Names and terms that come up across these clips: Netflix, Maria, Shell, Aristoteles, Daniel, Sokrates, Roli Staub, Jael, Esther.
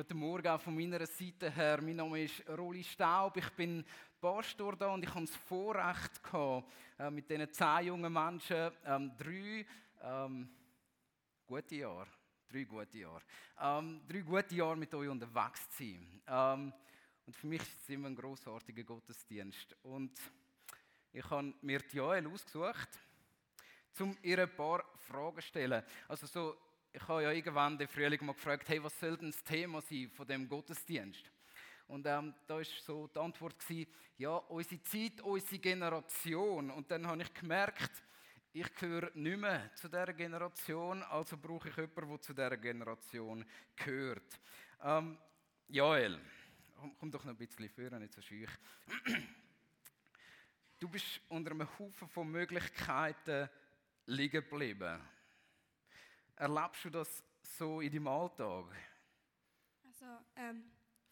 Guten Morgen auch von meiner Seite her. Mein Name ist Roli Staub, ich bin Pastor hier und ich hatte das Vorrecht, mit diesen 10 jungen Menschen 3 gute Jahre mit euch unterwegs zu sein. Und für mich ist es immer ein grossartiger Gottesdienst. Und ich habe mir die Jael ausgesucht, um ihr ein paar Fragen zu stellen. Also so, ich habe ja irgendwann den Frühling mal gefragt, hey, was soll denn das Thema sein von diesem Gottesdienst? Und da war so die Antwort gewesen, ja, unsere Zeit, unsere Generation. Und dann habe ich gemerkt, ich gehöre nicht mehr zu dieser Generation, also brauche ich jemanden, der zu dieser Generation gehört. Jael, komm doch noch ein bisschen führen, nicht so schüch. Du bist unter einem Haufen von Möglichkeiten liegen geblieben. Erlebst du das so in deinem Alltag? Also,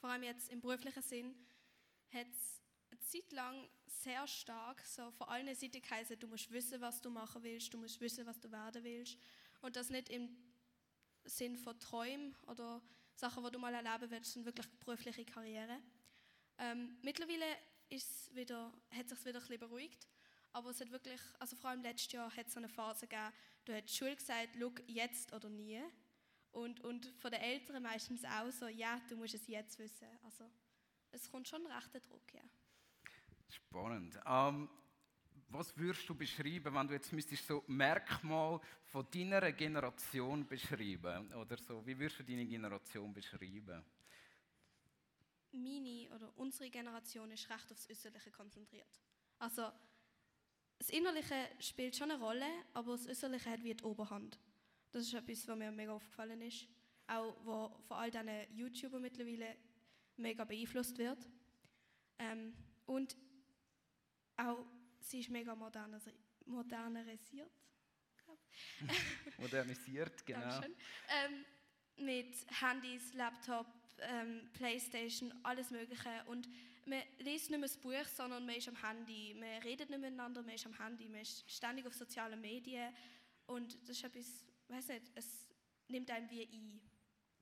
vor allem jetzt im beruflichen Sinn hat es eine Zeit lang sehr stark so von allen Seiten geheißen, du musst wissen, was du machen willst, du musst wissen, was du werden willst. Und das nicht im Sinn von Träumen oder Sachen, die du mal erleben willst, sondern wirklich berufliche Karriere. Mittlerweile hat es sich wieder ein bisschen beruhigt. Aber es hat wirklich, also vor allem letztes Jahr, hat es eine Phase gegeben, du hast die Schule gesagt, schau, jetzt oder nie. Und von den Eltern meistens auch so, ja, du musst es jetzt wissen. Also es kommt schon recht der Druck, ja. Spannend. Was würdest du beschreiben, wenn du jetzt müsstest so Merkmal von deiner Generation beschreiben? Oder so, wie würdest du deine Generation beschreiben? Meine oder unsere Generation ist recht aufs Äußerliche konzentriert. Also das Innerliche spielt schon eine Rolle, aber das Äußerliche hat wie die Oberhand. Das ist etwas, was mir mega aufgefallen ist. Auch wo von all diesen YouTubern mittlerweile mega beeinflusst wird. Und auch sie ist mega modernisiert. Modernisiert, genau. Mit Handys, Laptop, Playstation, alles Mögliche. Und man liest nicht mehr das Buch, sondern man ist am Handy. Man redet nicht miteinander, man ist am Handy. Man ist ständig auf sozialen Medien. Und das ist etwas, ich weiß nicht, es nimmt einem wie ein.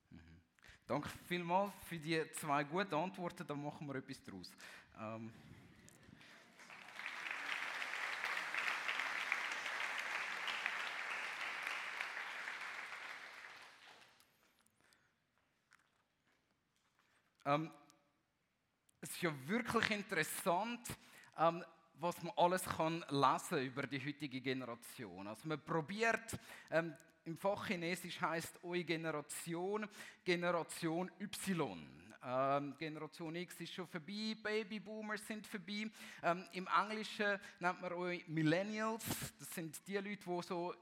Mhm. Danke vielmals für die 2 guten Antworten, da machen wir etwas draus. Es ist ja wirklich interessant, was man alles kann lesen über die heutige Generation. Also man probiert, im Fach Chinesisch heisst «Eure Generation», «Generation Y». Generation X ist schon vorbei, Babyboomers sind vorbei. Im Englischen nennt man «Eure Millennials». Das sind die Leute, die so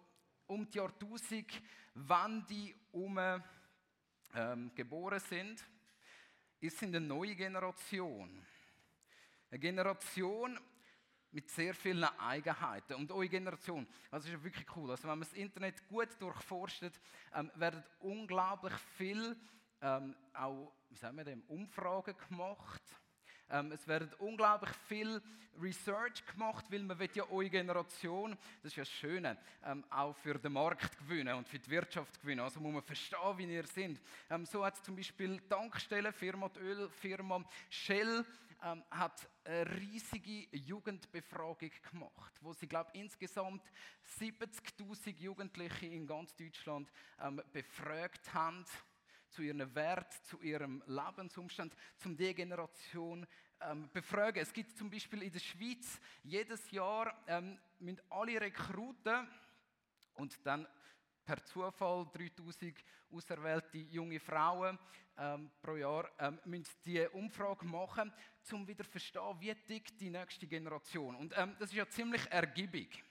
um die Jahrtausendwende herum geboren sind. Wir sind eine neue Generation. Eine Generation mit sehr vielen Eigenheiten. Und eure Generation, das ist wirklich cool. Also wenn man das Internet gut durchforstet, werden unglaublich viele Umfragen gemacht. Es werden unglaublich viel Research gemacht, weil man will ja eure Generation, das ist ja das Schöne, auch für den Markt gewinnen und für die Wirtschaft gewinnen. Also muss man verstehen, wie ihr seid. So hat zum Beispiel die Tankstellenfirma, die Ölfirma Shell, hat eine riesige Jugendbefragung gemacht, wo sie, glaube ich, insgesamt 70'000 Jugendliche in ganz Deutschland befragt haben. Zu ihren Werten, zu ihrem Lebensumstand, um die Generation befragen. Es gibt zum Beispiel in der Schweiz jedes Jahr müssen alle Rekruten und dann per Zufall 3000 auserwählte junge Frauen pro Jahr müssen die Umfrage machen, um wieder zu verstehen, wie dick die nächste Generation. Und das ist ja ziemlich ergiebig.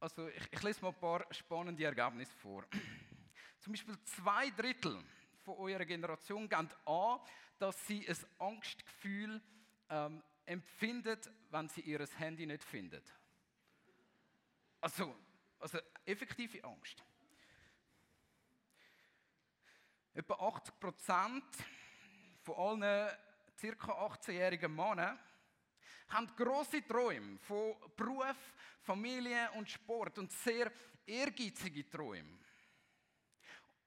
Also ich lese mal ein paar spannende Ergebnisse vor. Zum Beispiel 2/3 von eurer Generation geben an, dass sie ein Angstgefühl empfindet, wenn sie ihr Handy nicht findet. Also effektive Angst. Etwa 80% von allen ca. 18-jährigen Männern haben grosse Träume von Beruf, Familie und Sport und sehr ehrgeizige Träume.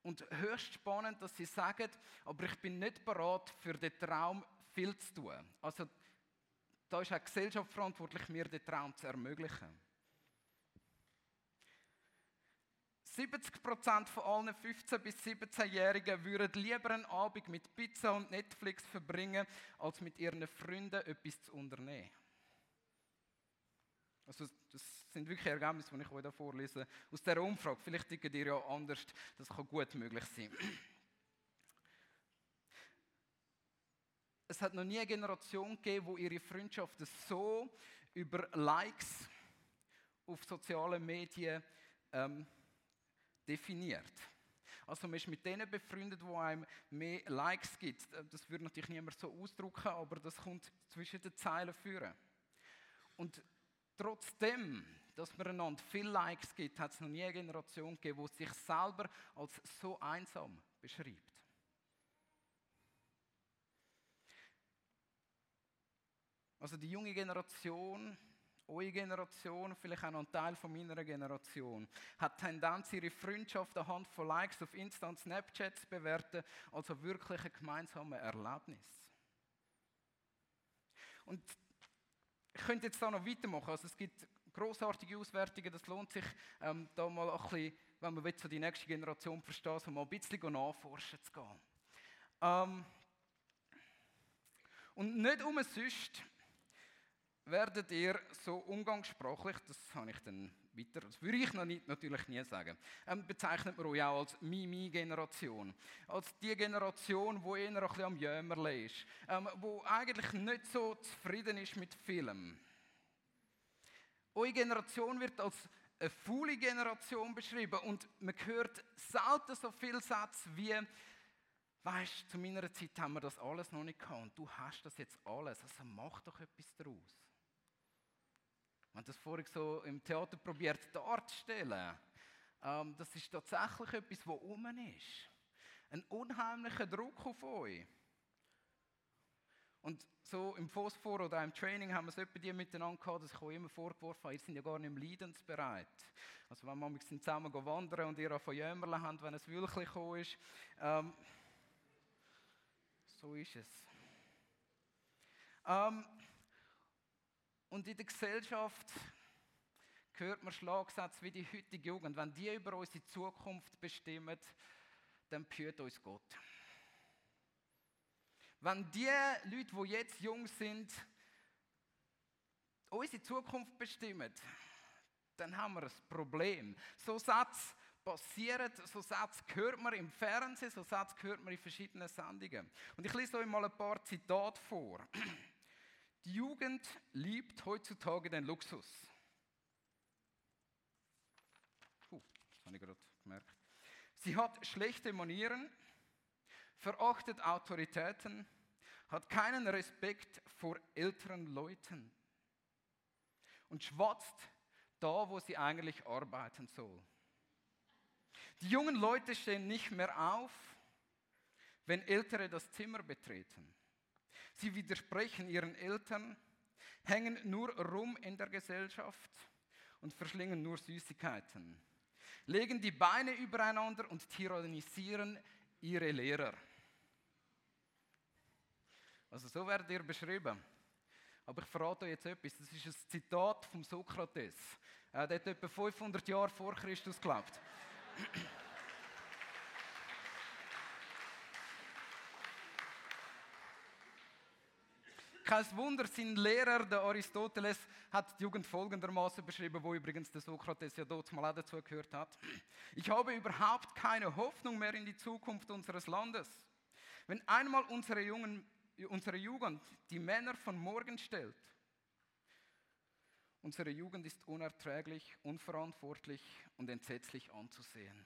Und höchst spannend, dass sie sagen, aber ich bin nicht bereit, für den Traum viel zu tun. Also da ist auch die Gesellschaft verantwortlich, mir den Traum zu ermöglichen. 70% von allen 15- bis 17-Jährigen würden lieber einen Abend mit Pizza und Netflix verbringen, als mit ihren Freunden etwas zu unternehmen. Also das sind wirklich Ergebnisse, die ich euch da vorlese, aus dieser Umfrage. Vielleicht denkt ihr ja anders, das kann gut möglich sein. Es hat noch nie eine Generation gegeben, wo ihre Freundschaften so über Likes auf sozialen Medien definiert. Also man ist mit denen befreundet, die einem mehr Likes gibt. Das würde natürlich niemand so ausdrücken, aber das kommt zwischen den Zeilen führen. Und trotzdem, dass man einander viele Likes gibt, hat es noch nie eine Generation gegeben, die sich selber als so einsam beschreibt. Also die junge Generation, eure Generation, vielleicht auch noch ein Teil von meiner Generation, hat Tendenz, ihre Freundschaft anhand von Likes auf Insta und Snapchat zu bewerten, also wirklich ein gemeinsames Erlebnis. Und ich könnte jetzt da noch weitermachen, also es gibt grossartige Auswertungen, das lohnt sich, da mal ein bisschen, wenn man will, so die nächste Generation verstehen, so mal ein bisschen nachforschen zu gehen. Und nicht umsonst werdet ihr so umgangssprachlich, das würde ich noch nicht, natürlich nie sagen, bezeichnet man euch auch als Mimi-Generation. Als die Generation, die eher ein bisschen am Jämmerle ist, die eigentlich nicht so zufrieden ist mit vielem. Eure Generation wird als eine faule Generation beschrieben und man hört selten so viele Sätze wie: «Weisst du, zu meiner Zeit haben wir das alles noch nicht gehabt und du hast das jetzt alles, also mach doch etwas daraus.» Man hat das vorhin so im Theater probiert darzustellen. Das ist tatsächlich etwas, was rum ist. Ein unheimlicher Druck auf euch. Und so im Phosphor oder im Training haben wir es etwa die miteinander gehabt, dass ich euch immer vorgeworfen habe, ihr seid ja gar nicht leidensbereit. Also wenn wir zusammen wandern und ihr anfangen zu jämmerlen habt, wenn es wirklich gekommen ist. So ist es. Und in der Gesellschaft hört man Schlagsätze wie die heutige Jugend. Wenn die über unsere Zukunft bestimmen, dann behütet uns Gott. Wenn die Leute, die jetzt jung sind, unsere Zukunft bestimmen, dann haben wir ein Problem. So Sätze passieren, so Sätze hört man im Fernsehen, so Sätze hört man in verschiedenen Sendungen. Und ich lese euch mal ein paar Zitate vor. Die Jugend liebt heutzutage den Luxus. Das habe ich gerade gemerkt. Sie hat schlechte Manieren, verachtet Autoritäten, hat keinen Respekt vor älteren Leuten und schwatzt da, wo sie eigentlich arbeiten soll. Die jungen Leute stehen nicht mehr auf, wenn Ältere das Zimmer betreten. Sie widersprechen ihren Eltern, hängen nur rum in der Gesellschaft und verschlingen nur Süßigkeiten, legen die Beine übereinander und tyrannisieren ihre Lehrer. Also so werdet ihr beschrieben. Aber ich verrate euch jetzt etwas, das ist ein Zitat von Sokrates. Er hat etwa 500 Jahre vor Christus gelebt. Kein Wunder, sein Lehrer, der Aristoteles, hat die Jugend folgendermaßen beschrieben, wo übrigens der Sokrates ja dort mal auch dazu gehört hat. Ich habe überhaupt keine Hoffnung mehr in die Zukunft unseres Landes. Wenn einmal unsere Jugend die Männer von morgen stellt, unsere Jugend ist unerträglich, unverantwortlich und entsetzlich anzusehen.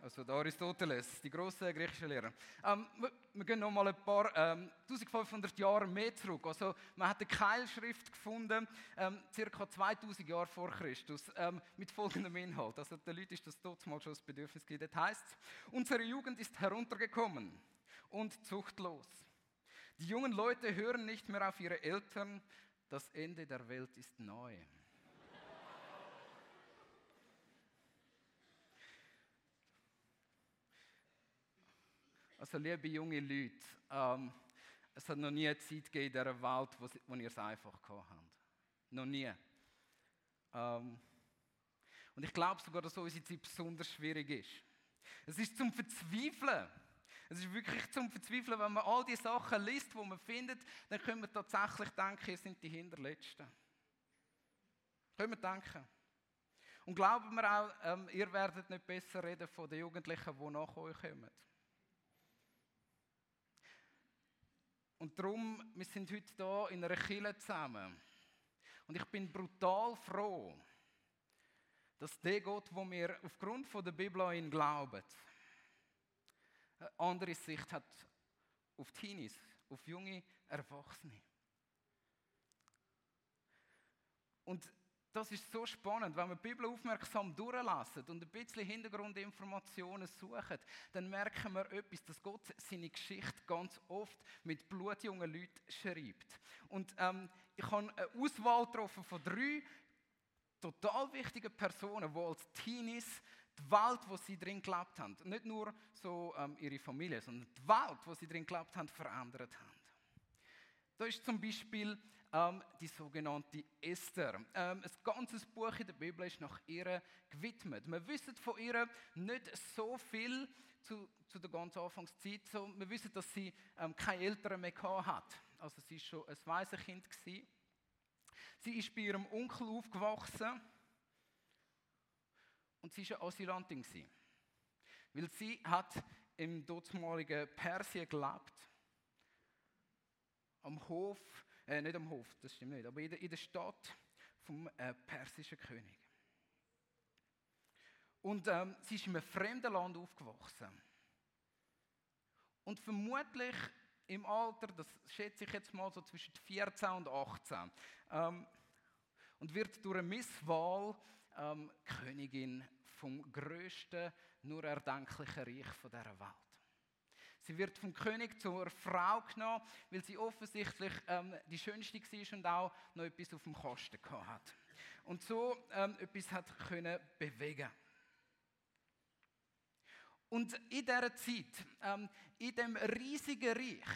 Also der Aristoteles, die grosse griechische Lehrer. Wir gehen noch mal ein paar 1500 Jahre mehr zurück. Also man hat eine Keilschrift gefunden, ca. 2000 Jahre vor Christus, mit folgendem Inhalt. Also den Leuten ist das dort mal schon das Bedürfnis gegeben. Das heisst, unsere Jugend ist heruntergekommen und zuchtlos. Die jungen Leute hören nicht mehr auf ihre Eltern. Das Ende der Welt ist neu. Also liebe junge Leute, es hat noch nie eine Zeit gegeben in dieser Welt, wo ihr es einfach gehabt habt. Noch nie. Und ich glaube sogar, dass unsere Zeit besonders schwierig ist. Es ist zum Verzweifeln. Es ist wirklich zum Verzweifeln, wenn man all die Sachen liest, die man findet, dann können wir tatsächlich denken, es sind die Hinterletzten. Können wir denken. Und glauben wir auch, ihr werdet nicht besser reden von den Jugendlichen, die nach euch kommen. Und darum, wir sind heute hier in einer Kirche zusammen. Und ich bin brutal froh, dass der Gott, wo wir aufgrund von der Bibel an ihn glauben, eine andere Sicht hat auf Teenies, auf junge Erwachsene. Und das ist so spannend, wenn wir die Bibel aufmerksam durchlassen und ein bisschen Hintergrundinformationen suchen, dann merken wir etwas, dass Gott seine Geschichte ganz oft mit blutjungen Leuten schreibt. Und ich habe eine Auswahl getroffen von 3 total wichtigen Personen, die als Teenies die Welt, wo sie drin gelebt haben, nicht nur so ihre Familie, sondern die Welt, wo sie drin gelebt haben, verändert haben. Da ist zum Beispiel die sogenannte Esther. Ein ganzes Buch in der Bibel ist nach ihr gewidmet. Wir wissen von ihr nicht so viel zu der ganzen Anfangszeit. So, wir wissen, dass sie keine Eltern mehr hatte. Also sie war schon ein Waisenkind. Sie ist bei ihrem Onkel aufgewachsen und sie war eine Asylantin. Weil sie hat im dortmaligen Persien gelebt. Am Hof, nicht am Hof, das stimmt nicht, aber in der Stadt vom persischen König. Und sie ist in einem fremden Land aufgewachsen. Und vermutlich im Alter, das schätze ich jetzt mal so zwischen 14 und 18, und wird durch eine Misswahl Königin vom grössten, nur erdenklichen Reich dieser Welt. Sie wird vom König zur Frau genommen, weil sie offensichtlich die Schönste war und auch noch etwas auf dem Kasten hatte. Und so etwas hat können bewegen. Und in dieser Zeit, in diesem riesigen Reich,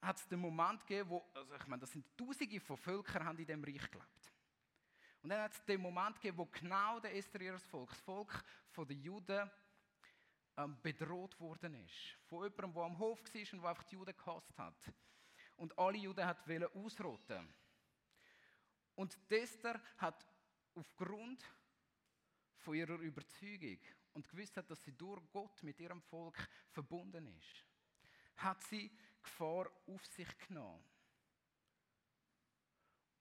hat es den Moment gegeben, wo, also ich meine, das sind Tausende von Völkern, haben in diesem Reich gelebt. Und dann hat es den Moment gegeben, wo genau der Esther ihres Volk, das Volk der Juden, bedroht worden ist. Von jemandem, der am Hof war und der einfach die Juden gehasst hat. Und alle Juden wollten ausrotten. Und Esther hat aufgrund von ihrer Überzeugung und gewusst hat, dass sie durch Gott mit ihrem Volk verbunden ist, hat sie Gefahr auf sich genommen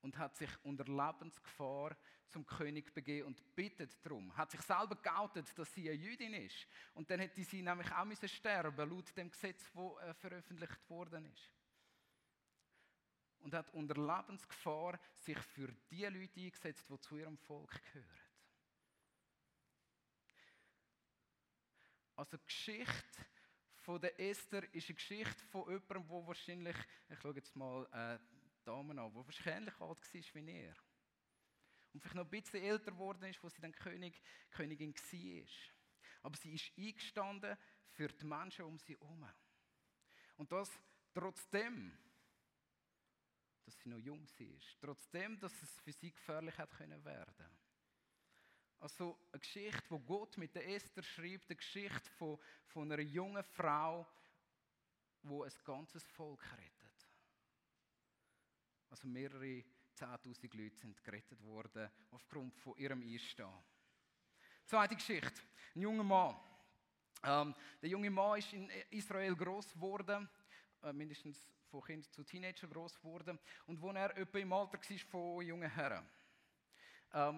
und hat sich unter Lebensgefahr zum König begeben und bittet darum. Hat sich selber geoutet, dass sie eine Jüdin ist. Und dann hätte sie nämlich auch müssen sterben, laut dem Gesetz, das veröffentlicht worden ist. Und hat unter Lebensgefahr sich für die Leute eingesetzt, die zu ihrem Volk gehören. Also die Geschichte von der Esther ist eine Geschichte von jemandem, der wahrscheinlich, ich schaue jetzt mal Damen an, die wahrscheinlich alt war wie er. Und vielleicht noch ein bisschen älter geworden ist, als sie dann Königin war. Aber sie ist eingestanden für die Menschen um sie herum. Und das trotzdem, dass sie noch jung war. Trotzdem, dass es für sie gefährlich hat können werden. Also eine Geschichte, die Gott mit der Esther schreibt, eine Geschichte von einer jungen Frau, die ein ganzes Volk rettet. Also mehrere 10'000 Leute sind gerettet worden aufgrund von ihrem Einstehen. Zweite Geschichte, ein junger Mann. Der junge Mann ist in Israel gross geworden, mindestens von Kind zu Teenager gross geworden. Und als er etwa im Alter war von jungen Herren,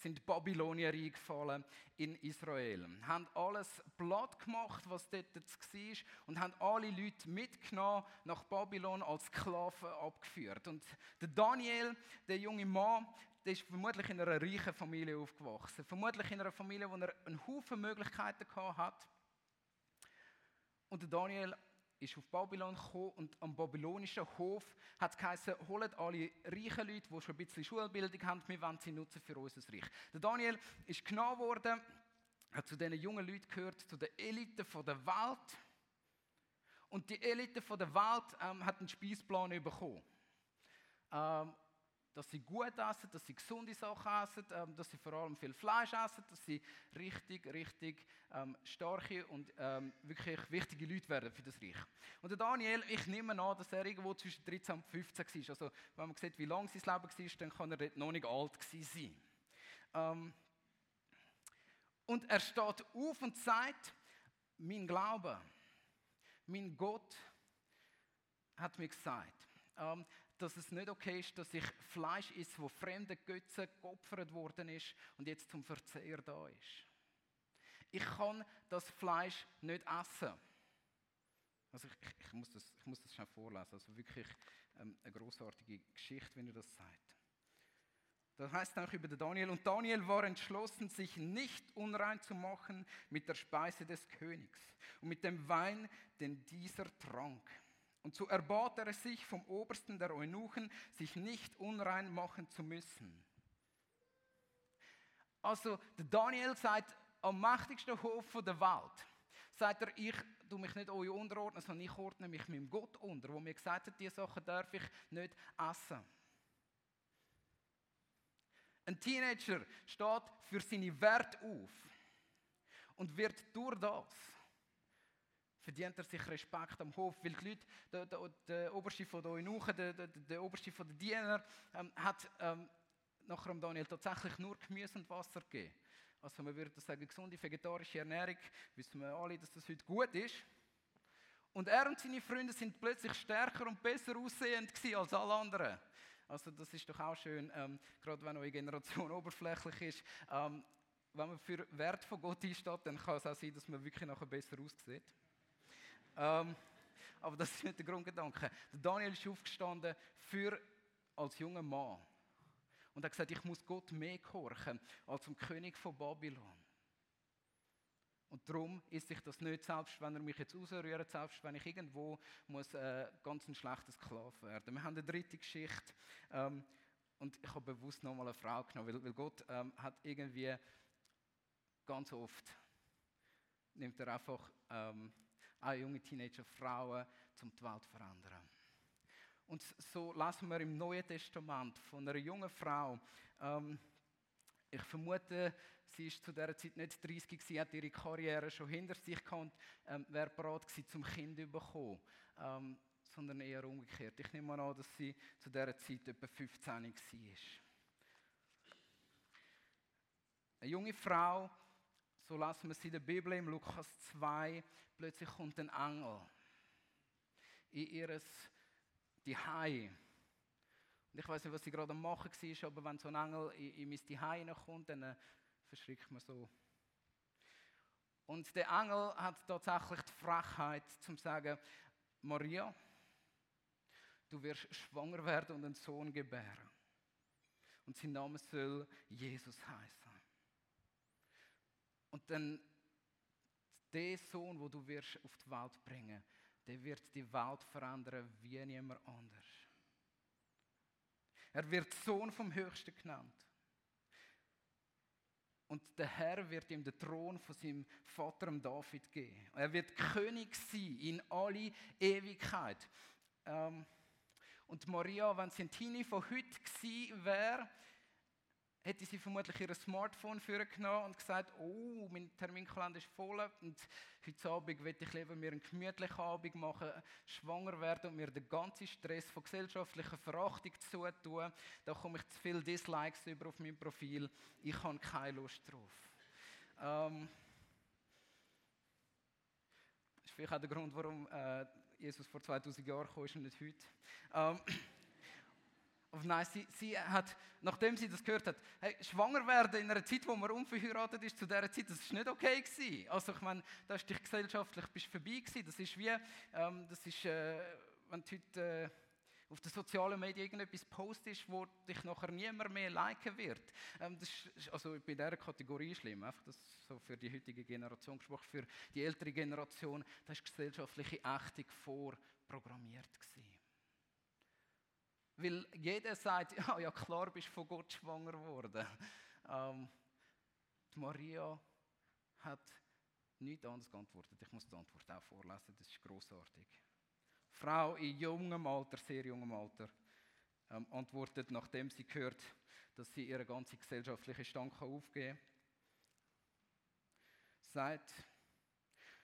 sind Babylonier eingefallen in Israel. Haben alles platt gemacht, was dort war, und haben alle Leute mitgenommen, nach Babylon als Sklaven abgeführt. Und der Daniel, der junge Mann, der ist vermutlich in einer reichen Familie aufgewachsen. Vermutlich in einer Familie, wo er einen Haufen Möglichkeiten hatte. Und der Daniel ist auf Babylon gekommen und am babylonischen Hof hat es geheißen, holt alle reichen Leute, die schon ein bisschen Schulbildung haben, wir wollen sie nutzen für unser Reich. Der Daniel ist genommen worden hat zu diesen jungen Leuten gehört, zu der Elite der Welt. Und die Elite der Welt hat einen Speisplan bekommen. Dass sie gut essen, dass sie gesunde Sachen essen, dass sie vor allem viel Fleisch essen, dass sie richtig starke und wirklich wichtige Leute werden für das Reich. Und der Daniel, ich nehme an, dass er irgendwo zwischen 13 und 15 war. Also wenn man sieht, wie lang sein Leben war, dann kann er dort noch nicht alt gewesen sein. Und er steht auf und sagt, mein Glaube, mein Gott hat mir gesagt, dass es nicht okay ist, dass ich Fleisch esse, wo fremden Götzen geopfert worden ist und jetzt zum Verzehr da ist. Ich kann das Fleisch nicht essen. Also ich muss das schon vorlesen. Also wirklich eine grossartige Geschichte, wenn ihr das sagt. Das heißt auch über den Daniel. Und Daniel war entschlossen, sich nicht unrein zu machen mit der Speise des Königs und mit dem Wein, den dieser trank. Und so erbat er sich vom Obersten der Eunuchen, sich nicht unrein machen zu müssen. Also der Daniel sagt, am mächtigsten Hof der Welt, sagt er, ich tue mich nicht euch unterordnen, sondern ich ordne mich meinem Gott unter, wo mir gesagt hat, diese Sachen darf ich nicht essen. Ein Teenager steht für seine Werte auf und wird durch das verdient er sich Respekt am Hof, weil die Leute, der Oberste von den Eunuchen, der Oberste von den Dienern, hat nachher Daniel tatsächlich nur Gemüse und Wasser gegeben. Also man würde sagen, gesunde vegetarische Ernährung, wissen wir alle, dass das heute gut ist. Und er und seine Freunde sind plötzlich stärker und besser aussehend gewesen als alle anderen. Also das ist doch auch schön, gerade wenn eure Generation oberflächlich ist. Wenn man für Wert von Gott einsteht, dann kann es auch sein, dass man wirklich nachher besser aussieht. Aber das ist nicht der Grundgedanke. Der Daniel ist aufgestanden als junger Mann und hat gesagt, ich muss Gott mehr gehorchen als dem König von Babylon. Und darum ist sich das nicht, selbst wenn er mich jetzt rausrührt, selbst wenn ich irgendwo muss, ganz ein schlechtes Sklave werden. Wir haben eine dritte Geschichte und ich habe bewusst nochmal eine Frau genommen, weil Gott hat irgendwie ganz oft, nimmt er einfach auch junge Teenager, Frauen, um die Welt zu verändern. Und so lesen wir im Neuen Testament von einer jungen Frau, ich vermute, sie war zu dieser Zeit nicht 30 gewesen, sie hat ihre Karriere schon hinter sich gehabt, wäre bereit gewesen, zum Kind zu bekommen, sondern eher umgekehrt. Ich nehme an, dass sie zu dieser Zeit etwa 15 war. Eine junge Frau, so lassen wir es in der Bibel, im Lukas 2, plötzlich kommt ein Engel in ihr Zuhause. Und ich weiß nicht, was sie gerade am Machen war, aber wenn so ein Engel in mein Zuhause kommt, dann verschrickt man so. Und der Engel hat tatsächlich die Frechheit, zu sagen, Maria, du wirst schwanger werden und einen Sohn gebären. Und sein Name soll Jesus heißen. Und dann, der Sohn, den du wirst auf die Welt bringen, der wird die Welt verändern wie niemand anders. Er wird Sohn vom Höchsten genannt. Und der Herr wird ihm den Thron von seinem Vater David geben. Er wird König sein in alle Ewigkeit. Und Maria, wenn sie ein Teenie von heute gewesen wäre, hätte sie vermutlich ihr Smartphone vorgenommen und gesagt, oh, mein Terminkalender ist voll und heute Abend möchte ich lieber mir einen gemütlichen Abend machen, schwanger werden und mir den ganzen Stress von gesellschaftlicher Verachtung zutun. Da komme ich zu viele Dislikes über auf meinem Profil. Ich habe keine Lust drauf. Das ist vielleicht auch der Grund, warum Jesus vor 2000 Jahren gekommen ist und nicht heute. Aber nein, sie hat, nachdem sie das gehört hat, hey, schwanger werden in einer Zeit, wo man unverheiratet ist, zu dieser Zeit, das war nicht okay gewesen. Also ich meine, da ist dich gesellschaftlich vorbei gewesen. Das ist wie, wenn du heute auf den sozialen Medien irgendetwas postest, wo dich nachher niemand mehr liken wird. Das ist also in dieser Kategorie schlimm, einfach das so für die heutige Generation gesprochen, für die ältere Generation, da ist gesellschaftliche Ächtung vorprogrammiert gewesen. Weil jeder sagt, ja klar, bist du von Gott schwanger geworden. Maria hat nichts anderes geantwortet. Ich muss die Antwort auch vorlesen, das ist grossartig. Frau in jungem Alter, sehr jungem Alter, antwortet, nachdem sie gehört, dass sie ihre ganze gesellschaftliche Stand aufgeben kann. Sagt,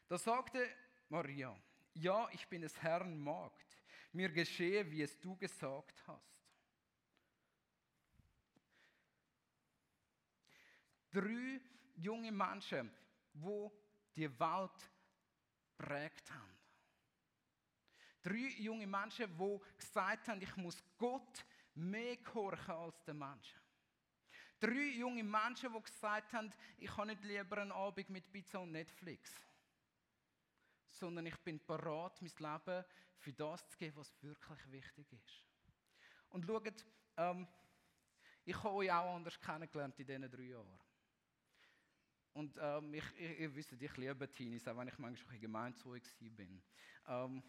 da sagte Maria, ja, ich bin des Herrn Magd, mir geschehe, wie es du gesagt hast. 3 junge Menschen, die die Welt prägt haben. 3 junge Menschen, die gesagt haben, ich muss Gott mehr gehorchen als den Menschen. 3 junge Menschen, die gesagt haben, ich habe nicht lieber einen Abend mit Pizza und Netflix, sondern ich bin bereit, mein Leben für das zu geben, was wirklich wichtig ist. Und schaut, ich habe euch auch anders kennengelernt in diesen 3 Jahren. Und ihr wisst, ich liebe Teenies, auch wenn ich manchmal gemein zu euch war.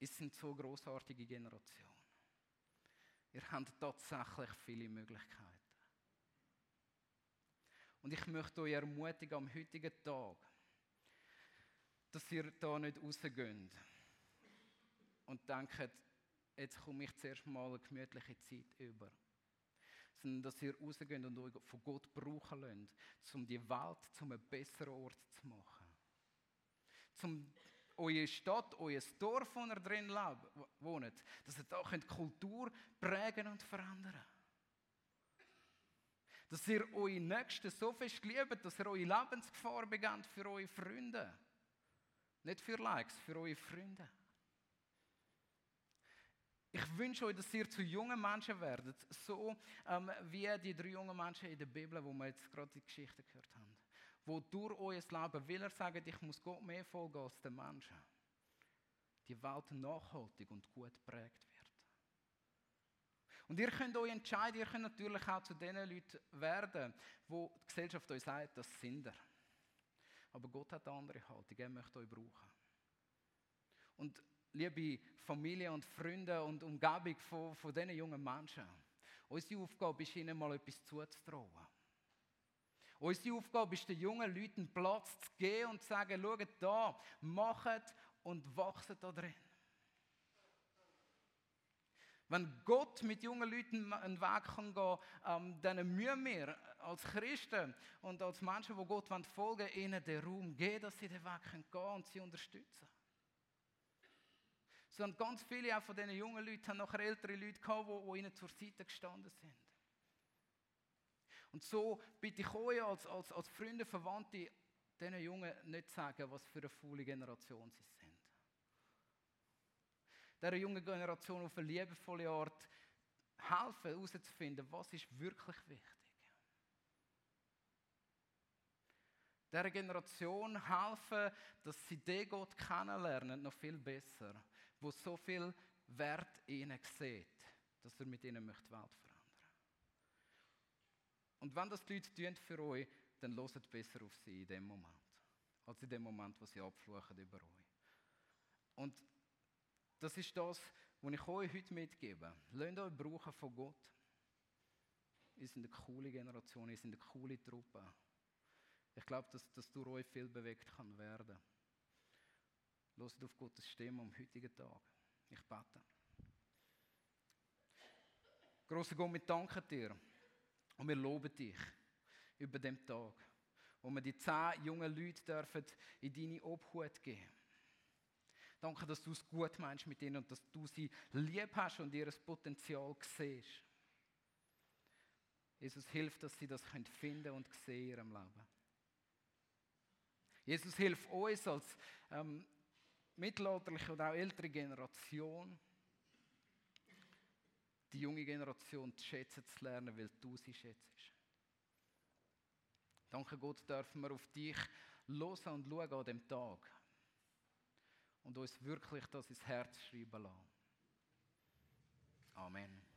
Es sind so grossartige Generationen. Ihr habt tatsächlich viele Möglichkeiten. Und ich möchte euch ermutigen am heutigen Tag, dass ihr da nicht rausgeht und denkt, jetzt komme ich zuerst mal eine gemütliche Zeit über. Sondern dass ihr rausgeht und euch von Gott brauchen lasst, um die Welt zu einem besseren Ort zu machen. Um eure Stadt, euer Dorf, wo ihr drin wohnt, dass ihr da die Kultur prägen und verändern könnt. Dass ihr eure Nächsten so fest liebt, dass ihr eure Lebensgefahr begeht für eure Freunde. Nicht für Likes, für eure Freunde. Ich wünsche euch, dass ihr zu jungen Menschen werdet, so wie die 3 jungen Menschen in der Bibel, wo wir jetzt gerade die Geschichte gehört haben. Wo durch euer Leben will er sagen, ich muss Gott mehr folgen als den Menschen. Die Welt nachhaltig und gut geprägt wird. Und ihr könnt euch entscheiden, ihr könnt natürlich auch zu den Leuten werden, wo die Gesellschaft euch sagt, das sind ihr. Aber Gott hat eine andere Haltung, er möchte euch brauchen. Und liebe Familie und Freunde und Umgebung von diesen jungen Menschen, unsere Aufgabe ist, ihnen mal etwas zuzutrauen. Unsere Aufgabe ist, den jungen Leuten Platz zu geben und zu sagen, schaut da, macht und wachset da drin. Wenn Gott mit jungen Leuten einen Weg gehen kann, dann müssen wir als Christen und als Menschen, die Gott folgen wollen, ihnen den Raum geben, dass sie den Weg gehen können und sie unterstützen. Sondern ganz viele auch von diesen jungen Leuten haben nachher ältere Leute gehabt, die ihnen zur Seite gestanden sind. Und so bitte ich euch als Freunde, Verwandte, diesen Jungen nicht zu sagen, was für eine faule Generation sie sind. Dieser jungen Generation auf eine liebevolle Art helfen, herauszufinden, was ist wirklich wichtig. Dieser Generation helfen, dass sie den Gott kennenlernen, noch viel besser, wo so viel Wert ihnen sieht, dass er mit ihnen die Welt verändern möchte. Und wenn das die Leute tun für euch, dann hört besser auf sie in dem Moment, als in dem Moment, wo sie abfluchen über euch. Und das ist das, was ich euch heute mitgebe. Lasst euch brauchen von Gott. Ihr seid eine coole Generation, ihr seid eine coole Truppe. Ich glaube, dass durch euch viel bewegt kann werden. Hört auf Gottes Stimme am heutigen Tag. Ich bete. Grosser Gott, wir danken dir und wir loben dich über diesen Tag, wo wir die 10 jungen Leute dürfen in deine Obhut geben dürfen. Danke, dass du es gut meinst mit ihnen und dass du sie lieb hast und ihr Potenzial siehst. Jesus, hilf, dass sie das finden und sehen in ihrem Leben. Jesus, hilf uns als mittelalterliche und auch ältere Generation, die junge Generation zu schätzen zu lernen, weil du sie schätzt. Danke Gott, dürfen wir auf dich hören und schauen an diesem Tag. Und uns wirklich das ins Herz schreiben lassen. Amen.